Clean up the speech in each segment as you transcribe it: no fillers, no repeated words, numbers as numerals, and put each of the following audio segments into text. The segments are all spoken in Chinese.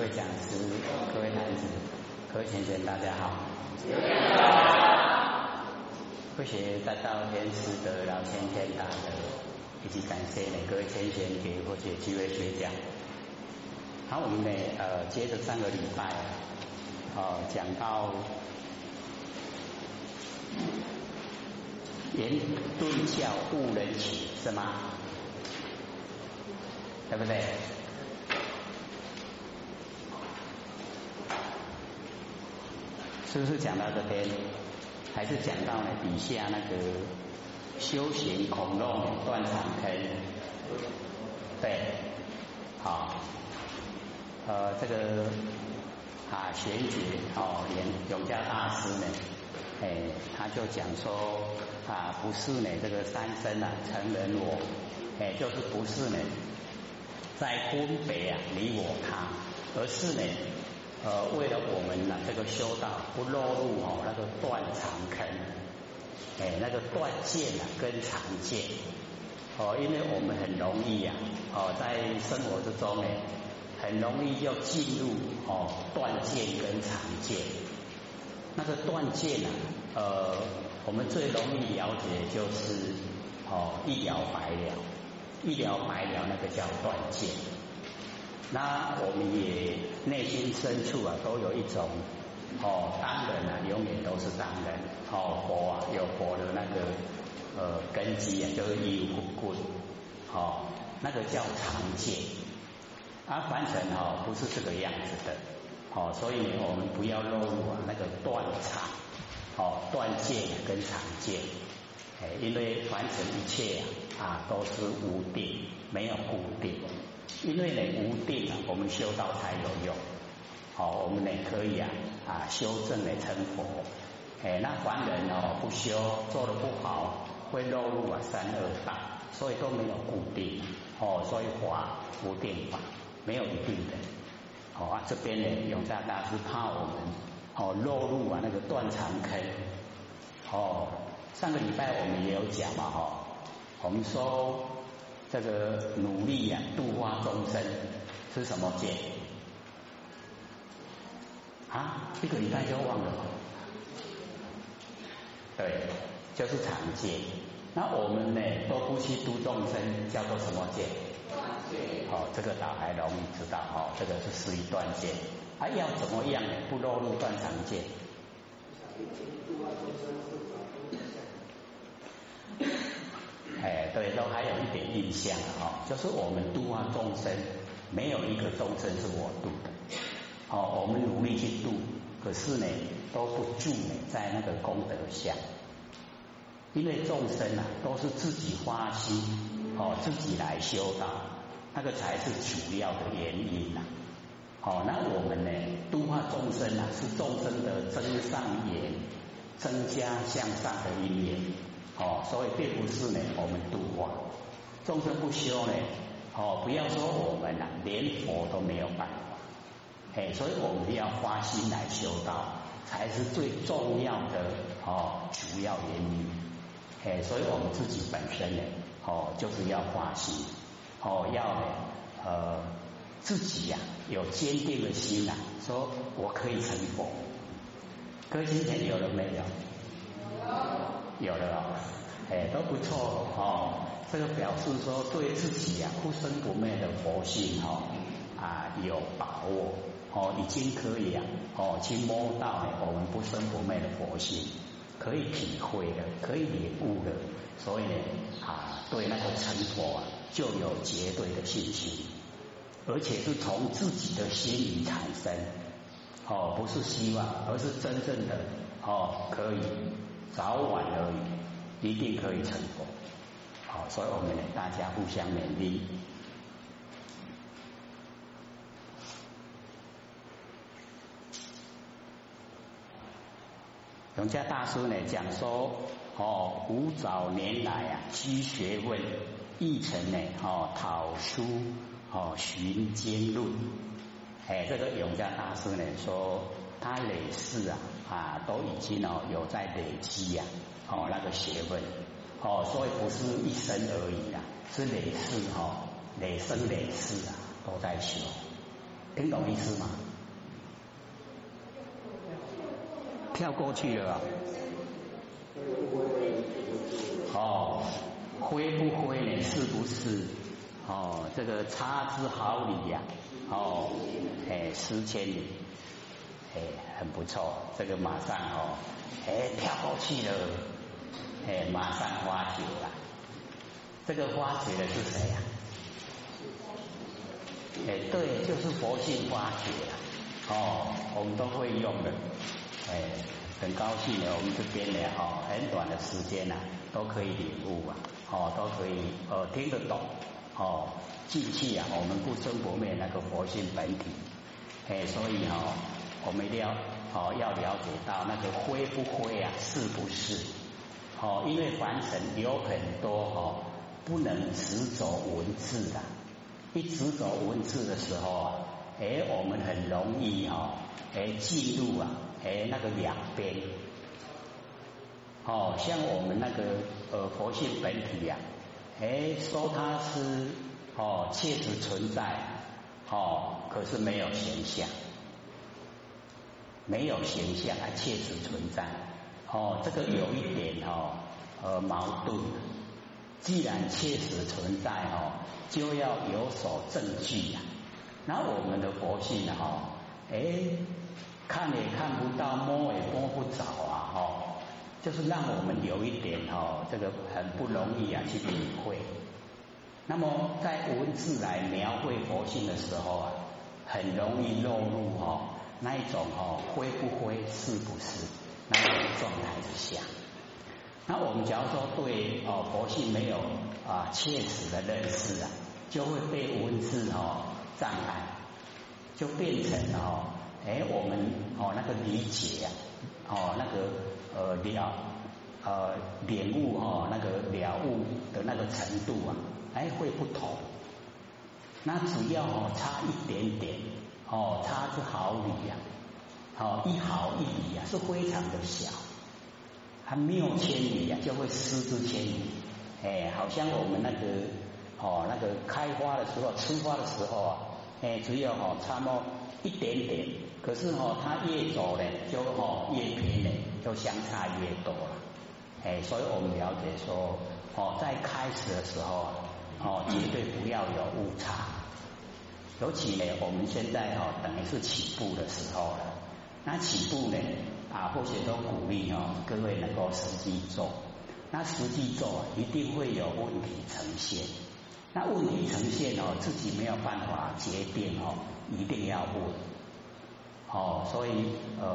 位讲师、各位男子、各位先生，大家好。不学大道恩师德老先天大德，以及感谢每各位先贤给或者几位学长。好，我们呢接着上个礼拜讲到言顿教悟人情，是吗？对不对？是不是讲到这边，还是讲到呢底下那个修行孔融断肠坑？对，好，这个玄觉永嘉大师呢，他就讲说不是呢这个三身成人我，就是不是呢在分别你我他，而是呢。为了我们呢，这个修道不落入那个断肠坑，那个断见跟常见，因为我们很容易在生活之中很容易要进入断见跟常见。那个断见我们最容易了解就是一了百了，一了百了那个叫断见。那我们也内心深处都有一种当然永远都是当然佛有佛的那个根基就是一无不故，那个叫常见。凡尘不是这个样子的，所以我们不要落入那个断常断见跟常见，因为凡尘一切都是无定，没有固定。因为呢无定我们修道才有用。我们呢可以修正来成佛。那凡人不修，做得不好，会落入三恶道，所以都没有固定。所以法无定法，没有一定的。这边呢永嘉大师怕我们落入那个断肠坑。上个礼拜我们也有讲嘛，我们说。这个努力度化众生是什么戒？一个礼拜就忘了。对，就是常戒。那我们呢都不去度众生，叫做什么戒？断戒。这个倒还容易知道，这个是十一断戒。要怎么样不落入断常戒？对，都还有一点印象就是我们度化众生，没有一个众生是我度的，我们努力去度，可是呢都不住在那个功德下，因为众生都是自己发心自己来修道，那个才是主要的原因那我们呢度化众生是众生的增上缘，增加向上的因缘。所以并不是呢，我们度化众生不修呢，不要说我们连佛都没有办法，所以我们要发心来修道，才是最重要的主要原因，所以我们自己本身呢，就是要发心，要自己有坚定的心说我可以成佛。各位今天有了没有？有的都不错这个表示说对自己不生不灭的佛性有把握已经可以去摸到我们不生不灭的佛性，可以体会了，可以领悟了，所以呢对那个成佛就有绝对的信心，而且是从自己的心里产生不是希望，而是真正的可以。早晚而已，一定可以成佛。所以我们大家互相勉励。永嘉大师呢讲说，吾早年来积学问，亦曾呢讨书寻经论。这个永嘉大师呢说，他累世都已经有在累积那个学问所以不是一生而已是累世累生累世都在修。聽懂意思嗎？跳過去了啊。哦，灰不灰呢？是不是？哦，这个差之毫厘呀、啊。哦，哎，10,000里，哎，很不錯。这个马上哦，哎，跳過去了，哎，马上發覺了。这个發覺的是誰呀、啊？ 哎，对，就是佛性发觉了，哦，我们都会用的，哎，很高兴呢，我们这边呢，哦，很短的时间呐、啊，都可以领悟啊，哦，都可以听得懂，哦，进去啊，我们不生不灭那个佛性本体，哎，所以哦，我们一定要要了解到那个灰不灰啊，是不是？哦，因为凡尘有很多哦，不能执着文字的、啊。 一执着文字的时候啊，哎，我们很容易哦，哎，进入啊，哎，那个两边，哦，像我们那个佛性本体呀、啊，哎，说它是哦确实存在，哦，可是没有形象，没有形象，它确实存在，哦，这个有一点哦矛盾。 既然确实存在哦，就要有所证据呀、啊。那我们的佛性哦，哎，看也看不到，摸也摸不着啊，哦，就是让我们有一点哦，这个很不容易啊去体会。那么在文字来描绘佛性的时候啊，很容易落入哦那一种哦灰不灰是不是那种状态之下。 那我们假如说对哦佛性没有啊切实的认识啊，就会被文字哦障碍，就变成哦哎我们哦那个理解啊哦那个领悟哦那个了悟的那个程度啊哎会不同，那只要哦差一点点哦差之毫厘呀、啊，哦一毫一厘啊是非常的小。 它谬千里啊，就会失之千里。哎，好像我们那个哦，那个开花的时候、出花的时候啊，哎，只有哦差么一点点，可是哦，它越走呢，就哦越偏呢，就相差越多了。哎，所以我们了解说，哦，在开始的时候啊，哦，绝对不要有误差。尤其呢，我们现在哦，等于是起步的时候了。那起步呢？ 啊，或许都鼓励哦，各位能够实际做。那实际做、啊、一定会有问题呈现。那问题呈现哦，自己没有办法决定哦，一定要问。哦，所以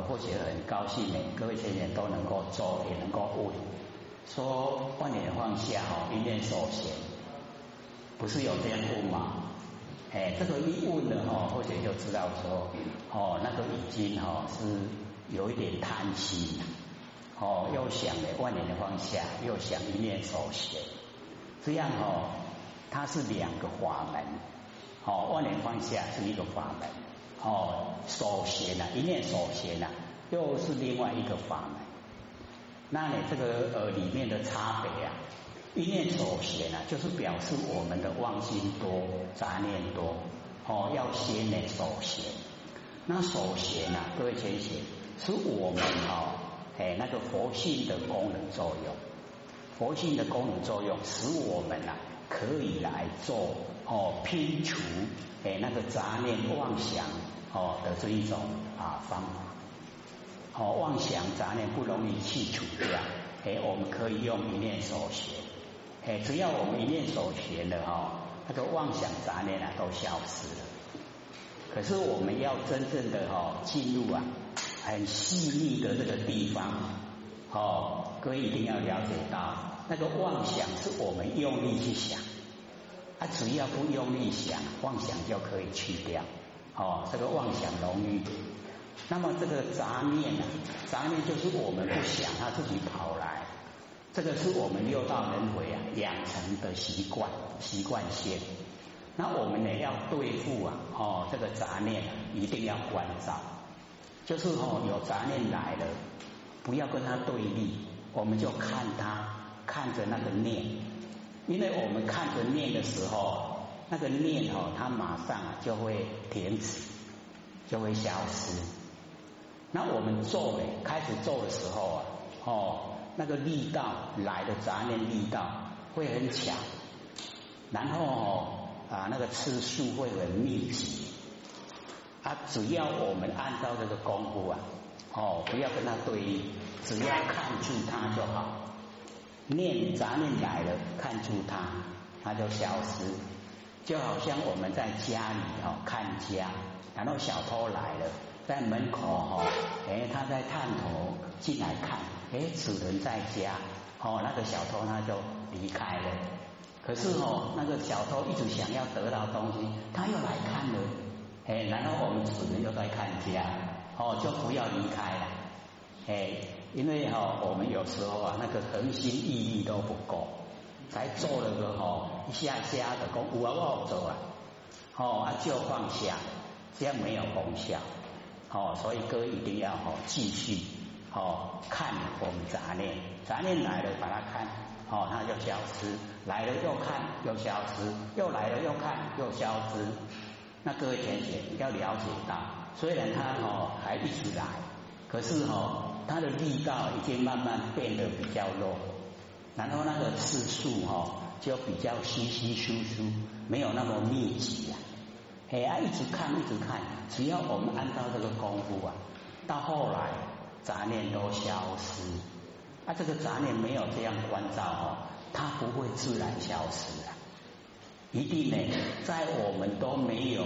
或许很高兴呢，各位先生都能够做，也能够问。说万年放下哦，一念所现，不是有这样问吗？哎，这个一问了哦，或许就知道说哦，那个已经哦是。 有一点贪心、啊，哦，又想了万年的放下，又想一念所现，这样哦，它是两个法门，哦，万年放下是一个法门，哦，所现啊，一念所现啊，又是另外一个法门。那你这个里面的差别啊，一念所现啊，就是表示我们的妄心多、杂念多，哦，要先呢所现。那所现啊，各位先生。 是我们哦，哎，那个佛性的功能作用，佛性的功能作用使我们啊可以来做哦拼除哎那个杂念妄想哦的这一种啊方法，哦妄想杂念不容易去除掉，哎我们可以用一念所现，哎只要我们一念所现了哦，那个妄想杂念啊都消失了。可是我们要真正的哦进入啊。 很细腻的这个地方，哦，各位一定要了解到，那个妄想是我们用力去想，啊，只要不用力想，妄想就可以去掉，哦，这个妄想容易。那么这个杂念啊，杂念就是我们不想，它自己跑来，这个是我们六道轮回啊养成的习惯性。那我们呢要对付啊，哦，这个杂念啊，一定要关照。 就是哦，有杂念来了，不要跟它对立，我们就看它，看着那个念，因为我们看着念的时候，那个念哦，它马上就会停止，就会消失。那我们做开始做的时候啊，那个力道来的杂念力道会很强，然后那个次数会很密集。只要我们按照这个功夫啊，不要跟它对立，只要看住它就好。念杂念来了，看住它，它就消失。就好像我们在家里看家，然后小偷来了，在门口他在探头进来看，主人在家，那个小偷他就离开了。可是那个小偷一直想要得到东西，他又来看了，然后我们主人又在看家，就不要离开了，因为我们有时候那个恒心毅力都不够。才做了个一下下的功夫，我走了，就放下，这样没有功效，所以各位一定要继续看我们杂念，杂念来了把它看，它就消失，来了又看又消失，又来了又看又消失。那各位同学要了解到，虽然它还一直来，可是它的力道已经慢慢变得比较弱。然后那个次数就比较稀稀疏疏，没有那么密集啊。一直看一直看，只要我们按照这个功夫啊，到后来杂念都消失。这个杂念没有这样关照它不会自然消失啊。一定呢，在我们都没有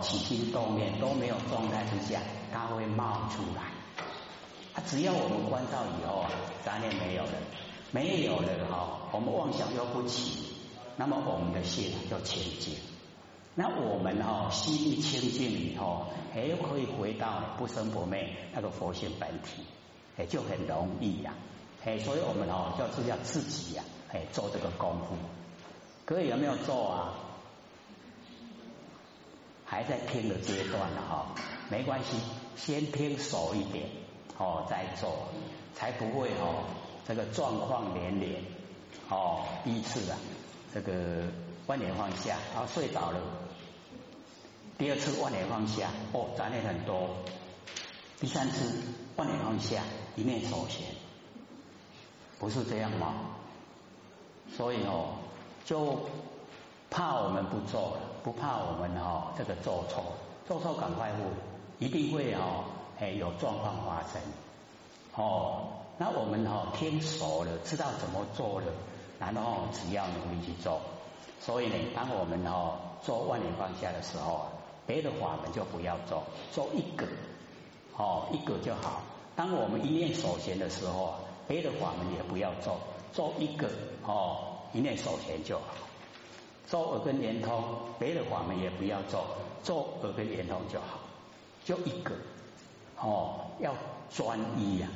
起心动念都没有状态之下，它会冒出来。只要我们关照以后杂念没有了。没有了我们妄想又不起，那么我们的心就清净。那我们心一清净以后，可以回到不生不灭那个佛性本体，就很容易呀。所以我们就是要自己呀，做这个功夫。各位有没有做啊？还在听的阶段没关系，先听熟一点再做，才不会这个状况连连，第一次这个万年放下，睡着了；第二次万年放下，杂念很多；第三次万年放下，一念所现，不是这样吗？所以就怕我们不做了，不怕我们这个做错，做错赶快悟，一定会有状况发生，那我们听熟了，知道怎么做了，然后只要努力去做。所以呢，当我们做万年放下的时候别的法门就不要做，做一个一个就好。当我们一念所行的时候别的法门也不要做，做一个一念所行就好。做耳根圆通，别的法门也不要做，做耳根圆通就好，就一个要专一啊。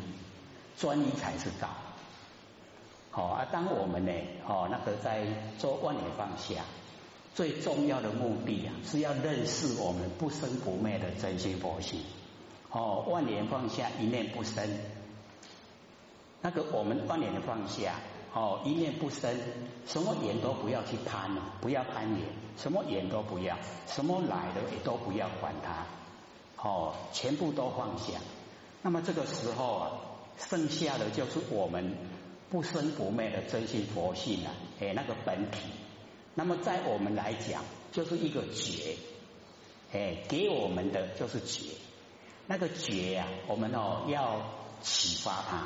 专一才是道。当我们呢，那个在做万年放下，最重要的目的是要认识我们不生不灭的真心佛性。万年放下，一念不生。那个我们万年放下，一念不生，什么缘都不要去攀了，不要攀缘，什么缘都不要，什么来的也都不要管它，全部都放下。那么这个时候剩下的就是我们不生不灭的真心佛性那个本体。那么在我们来讲，就是一个觉，给我们的就是觉。那个觉我们要启发它，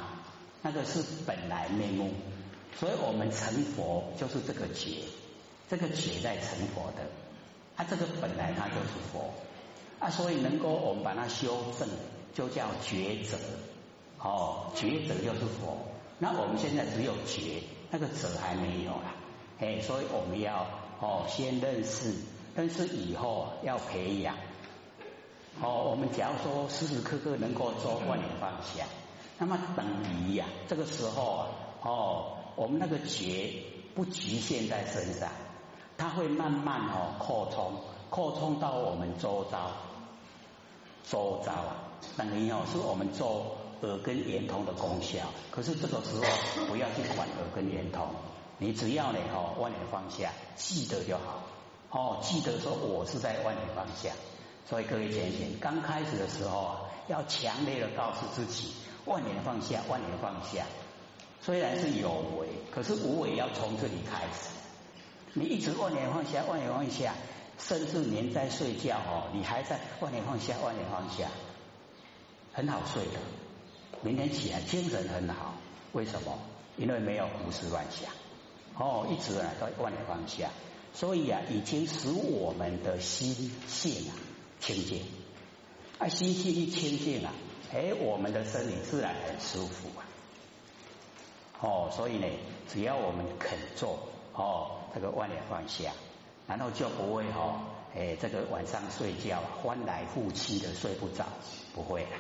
那个是本来面目。所以我们成佛就是这个觉，这个觉在成佛的，这个本来它就是佛所以能够我们把它修正，就叫觉者。觉者就是佛。那我们现在只有觉，那个者还没有啦。所以我们要先认识，认识以后要培养。我们假如说时时刻刻能够做万年放下，那么等于这个时候我们那个觉不局限在身上，它会慢慢扩充，扩充到我们周遭，周遭等于是我们做耳根圆通的功效。可是这个时候不要去管耳根圆通，你只要呢万年放下，记得就好。记得说我是在万年放下，所以各位前行，刚开始的时候啊，要强烈的告诉自己，万年放下，万年放下。虽然是有为，可是无为要从这里开始。你一直万年放下，万年放下，甚至您在睡觉哦，你还在万年放下，万年放下，很好睡的。明天起来精神很好，为什么？因为没有胡思乱想。哦，一直呢都万年放下，所以啊，已经使我们的心性啊清净。啊，心性一清净啊，哎，我们的身体自然很舒服啊。哦，所以呢，只要我们肯做哦，这个万年放下，然后就不会哦，哎，这个晚上睡觉啊，翻来覆去的睡不着，不会啦。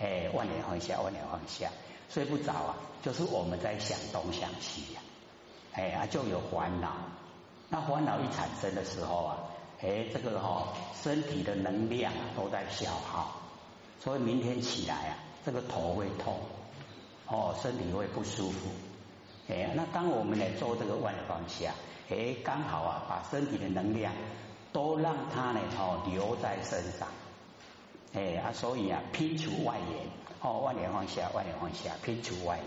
哎，万年放下，万年放下，睡不着啊，就是我们在想东想西呀、啊，哎啊，就有烦恼。那烦恼一产生的时候啊，哎，这个哦，身体的能量啊都在消耗，所以明天起来啊，这个头会痛。哦，身体会不舒服，哎，那当我们来做这个万年放下，哎，刚好啊，把身体的能量都让它呢，哦，留在身上，哎啊，所以啊，摒除外缘，哦，万年放下，万年放下，摒除外缘，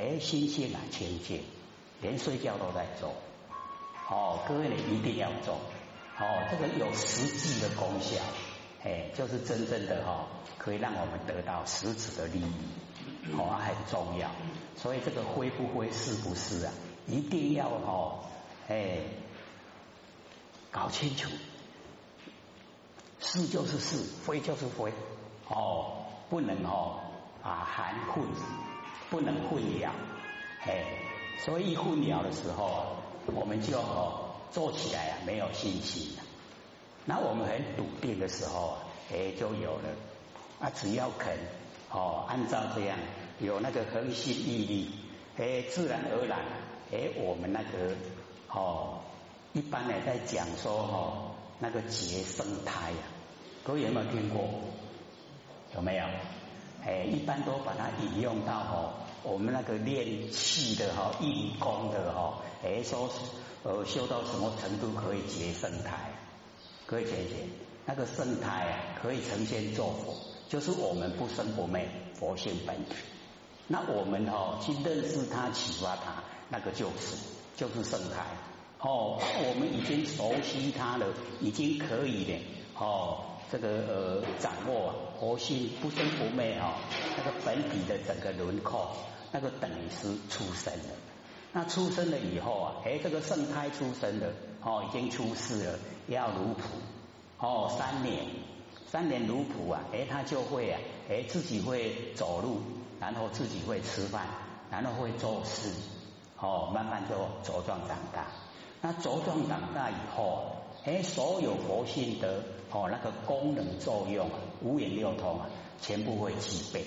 哎，心性啊清净，连睡觉都在做，哦，各位呢一定要做，哦，这个有实际的功效，哎，就是真正的哈、哦，可以让我们得到实质的利益。哦，很重要，所以这个会不会是不是啊？一定要哦，哎，搞清楚，是就是是，非就是非，哦，不能哦啊含混，不能混淆，哎，所以一混淆的时候啊，我们就哦做起来啊没有信心了。那我们很笃定的时候啊，哎就有了，啊只要肯。哦，按照这样有那个恒心毅力，哎，自然而然，哎，我们那个哦，一般呢在讲说哦，那个结生胎呀、啊，各位有没有听过？有没有？哎，一般都把它引用到哦，我们那个练气的哈、哦，硬功的哈、哦，哎，说修到什么程度可以结生胎、啊？各位姐姐，那个生胎啊，可以成仙做佛。就是我们不生不灭，佛性本体。那我们哦去认识它、启发它，那个就是生态。哦，我们已经熟悉它了，已经可以了。哦，这个掌握、啊、佛性不生不灭哦，那个本体的整个轮廓，那个等于是出生了。那出生了以后啊，哎，这个圣胎出生了，哦，已经出世了，要如普，哦，3年如普啊，哎，他就会啊，哎，自己会走路，然后自己会吃饭，然后会做事，哦，慢慢就茁壮长大。那茁壮长大以后，哎，所有佛性的哦那个功能作用啊，五眼六通啊，全部会具备。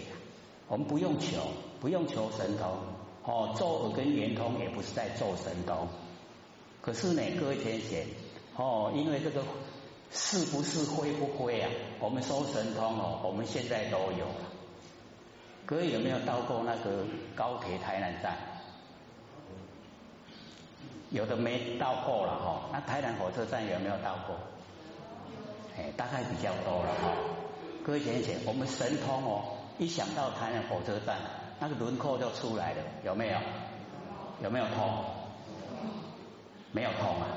我们不用求神通，哦，做耳跟圆通也不是在做神通。可是呢，各位天贤，哦，因为这个。是不是会不会啊？我们说神通哦，我们现在都有了。各位有没有到过那个高铁台南站？有的没到过了哈、哦。那台南火车站有没有到过？哎，大概比较多了哈、哦。各位想想，我们神通哦，一想到台南火车站，那个轮廓就出来了，有没有？有没有通？没有通啊。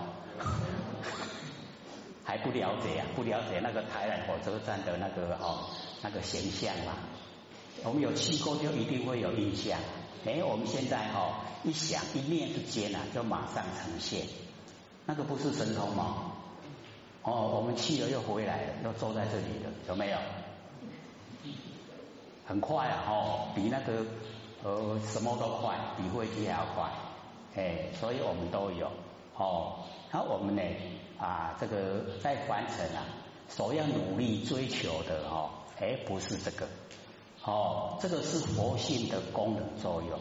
还不了解啊，不了解那个台南火车站的那个哦那个形象嘛、啊。我们有去过就一定会有印象。哎，我们现在哦一想一念之间啊，就马上呈现。那个不是神通吗？哦，我们去了又回来了，又坐在这里了，有没有？很快啊，哦，比那个什么都快，比飞机还要快。哎，所以我们都有哦。那我们呢？啊，这个在凡尘啊，所要努力追求的哦，哎，不是这个，哦，这个是佛性的功能作用，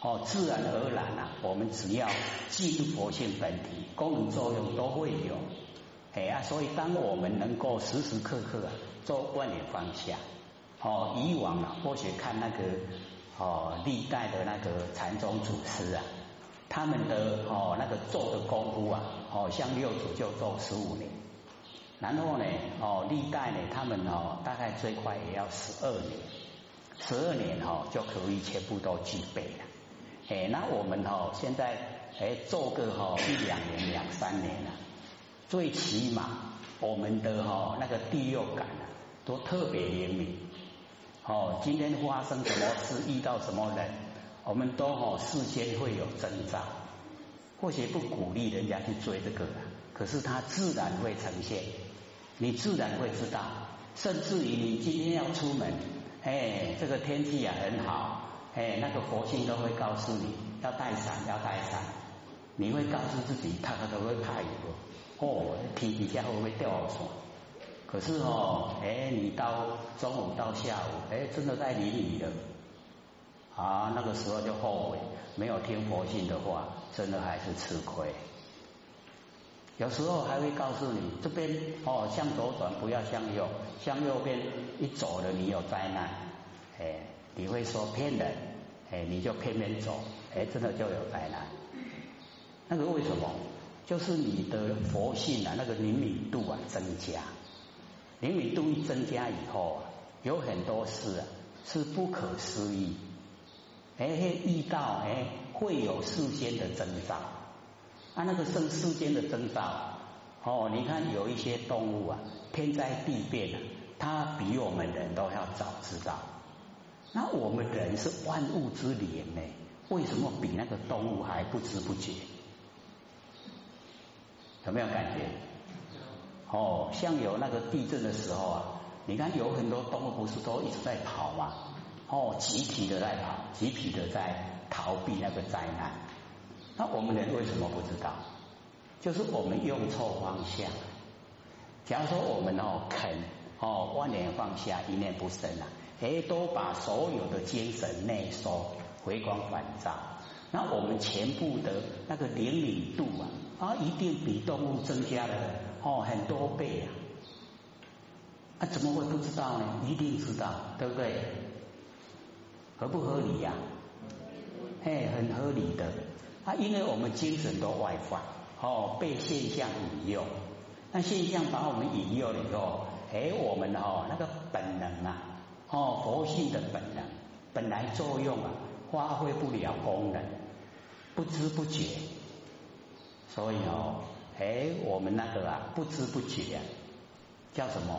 哦，自然而然啊，我们只要进入佛性本体，功能作用都会有，哎啊，所以当我们能够时时刻刻啊做万年放下，哦，以往啊，或许看那个哦历代的那个禅宗祖师啊。他们的哦那个做的功夫啊，哦像六祖就做15年，然后呢，历代呢，他们大概最快也要12年，12年就可以全部都具备了。那我们现在做个1、2年、2、3年了，最起码我们的那个第六感都特别灵敏。今天发生什么事，遇到什么人，我们都事先会有征兆。或许不鼓励人家去追这个啦，可是它自然会呈现，你自然会知道。甚至于你今天要出门，这个天气很好，那个佛性都会告诉你要带伞，要带伞。你会告诉自己，它都会怕雨哦，天底下会不会掉伞？可是你到中午到下午，真的在淋雨了。啊，那个时候就后悔没有听佛性的话，真的还是吃亏。有时候还会告诉你，这边向左转，不要向右，向右边一走了你有灾难。你会说骗人，你就偏偏走，真的就有灾难。那个为什么？就是你的佛性那个灵敏度增加，灵敏度一增加以后有很多事是不可思议。遇到会有世间的征兆啊，那个世间的征兆你看有一些动物天灾地变它比我们人都要早知道。那我们人是万物之灵呢，为什么比那个动物还不知不觉？有没有感觉？像有那个地震的时候你看有很多动物不是都一直在跑吗？集体的在跑，集体的在逃避那个灾难。那我们人为什么不知道？就是我们用错方向。假如说我们肯万年放下，一念不生都把所有的精神内收，回光返照，那我们全部的那个灵敏度一定比动物增加了很多倍怎么会不知道呢？一定知道，对不对？合不合理很合理的因为我们精神都外放被现象引诱，那现象把我们引诱了以后我们那个本能佛性的本能本来作用发挥不了功能，不知不觉。所以我们那个不知不觉叫什么？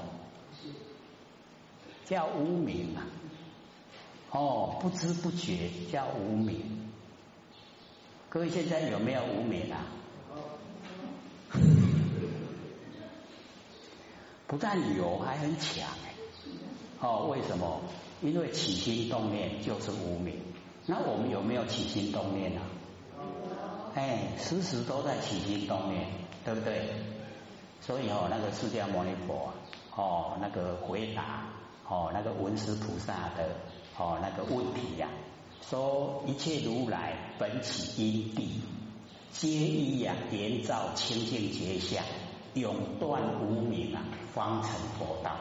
叫无明不知不觉叫无明。各位现在有没有无明不但有，还很强为什么？因为起心动念就是无明。那我们有没有起心动念时时都在起心动念，对不对？所以那个释迦牟尼佛那个回答那个文殊菩萨的那个问题说一切如来本起因地，皆依言照清净觉相，永断无明方成佛道。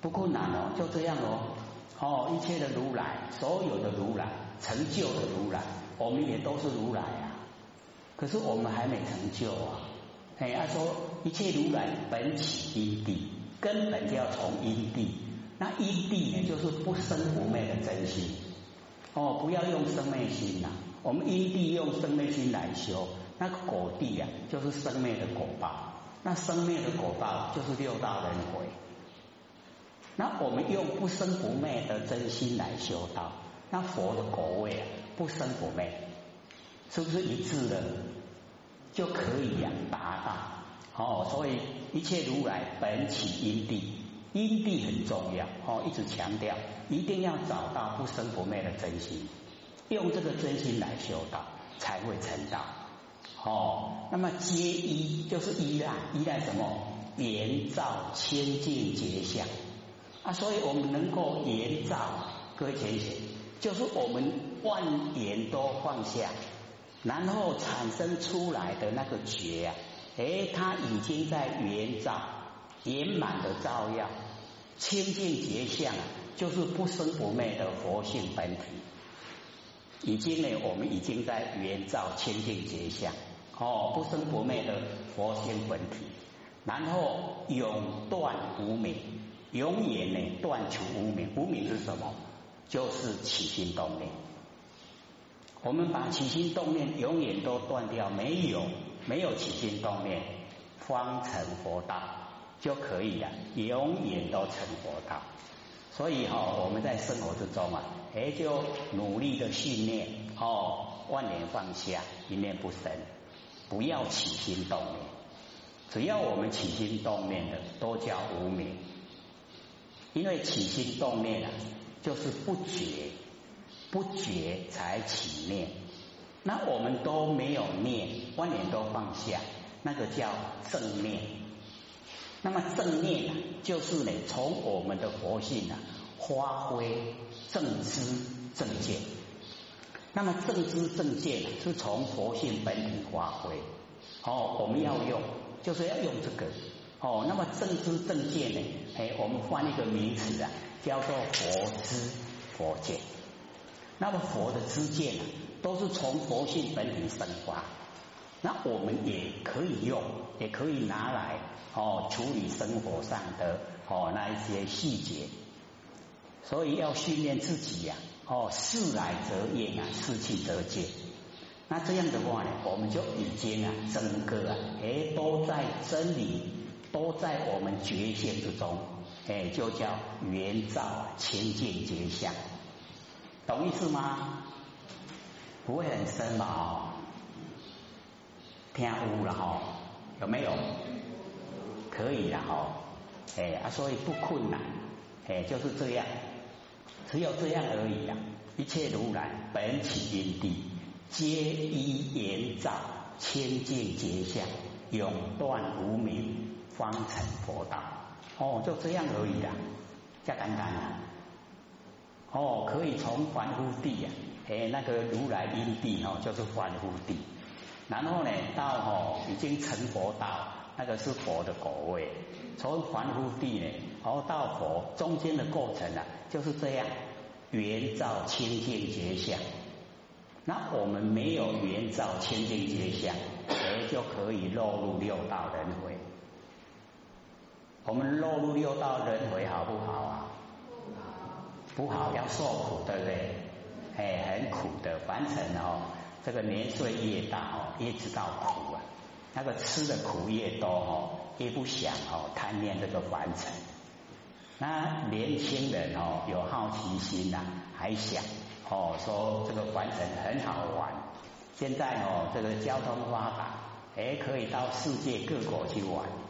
不困难就这样一切的如来，所有的如来，成就的如来，我们也都是如来可是我们还没成就他说一切如来本起因地，根本就要从因地。那因地呢，就是不生不灭的真心不要用生灭心我们因地用生灭心来修，那个果地就是生灭的果报，那生灭的果报就是6道轮回。那我们用不生不灭的真心来修道，那佛的果位不生不灭，是不是一致的？就可以达到所以一切如来本起因地，因地很重要一直强调，一定要找到不生不灭的真心，用这个真心来修道才会成道那么皆依就是依赖，依赖什么？言照清净觉相所以我们能够言照，各位前学，就是我们万言都放下，然后产生出来的那个觉它已经在言照圆满的照耀清净觉相就是不生不灭的佛性本体。已经我们已经在圆照清净觉相哦，不生不灭的佛性本体，然后永断无明，永远呢断除无明。无明是什么？就是起心动念。我们把起心动念永远都断掉，没有起心动念，方成佛道就可以了，永远都成佛道。所以我们在生活之中啊，就努力的训练万念放下，一念不生，不要起心动念。只要我们起心动念的，都叫无明。因为起心动念啊，就是不觉，不觉才起念。那我们都没有念，万念都放下，那个叫正念。那么正念啊，就是从我们的佛性啊，发挥正知正见。那么正知正见是从佛性本体发挥。我们要用，就是要用这个。那么正知正见呢？我们换一个名词啊，叫做佛知佛见。那么佛的知见啊，都是从佛性本体生发。那我们也可以用，也可以拿来处理生活上的那一些细节。所以要训练自己呀，事来则厌啊，事去则戒。那这样的话呢，我们就已经啊，整个啊，都在真理，都在我们觉性之中，就叫圆照清净觉相，懂意思吗？不会很深吧？听悟了有没有？可以了所以不困难，就是这样，只有这样而已啊！一切如来本起因地，皆依圆照清净觉相，永断无明，方成佛道。就这样而已啦，这简单啦。可以从凡夫地啊，那个如来因地就是凡夫地，然后呢，到已经成佛道，那个是佛的果位。从凡夫地呢，到佛中间的过程啊，就是这样圆照清净觉相。那我们没有圆照清净觉相，就可以落入六道轮回。我们落入六道轮回好不好啊？不好，要受苦，对不对？很苦的，凡尘这个年岁越大越知道苦啊。那个吃的苦越多越不想贪恋这个凡尘。那年轻人有好奇心啊，还想说这个凡尘很好玩。现在这个交通发达，可以到世界各国去玩。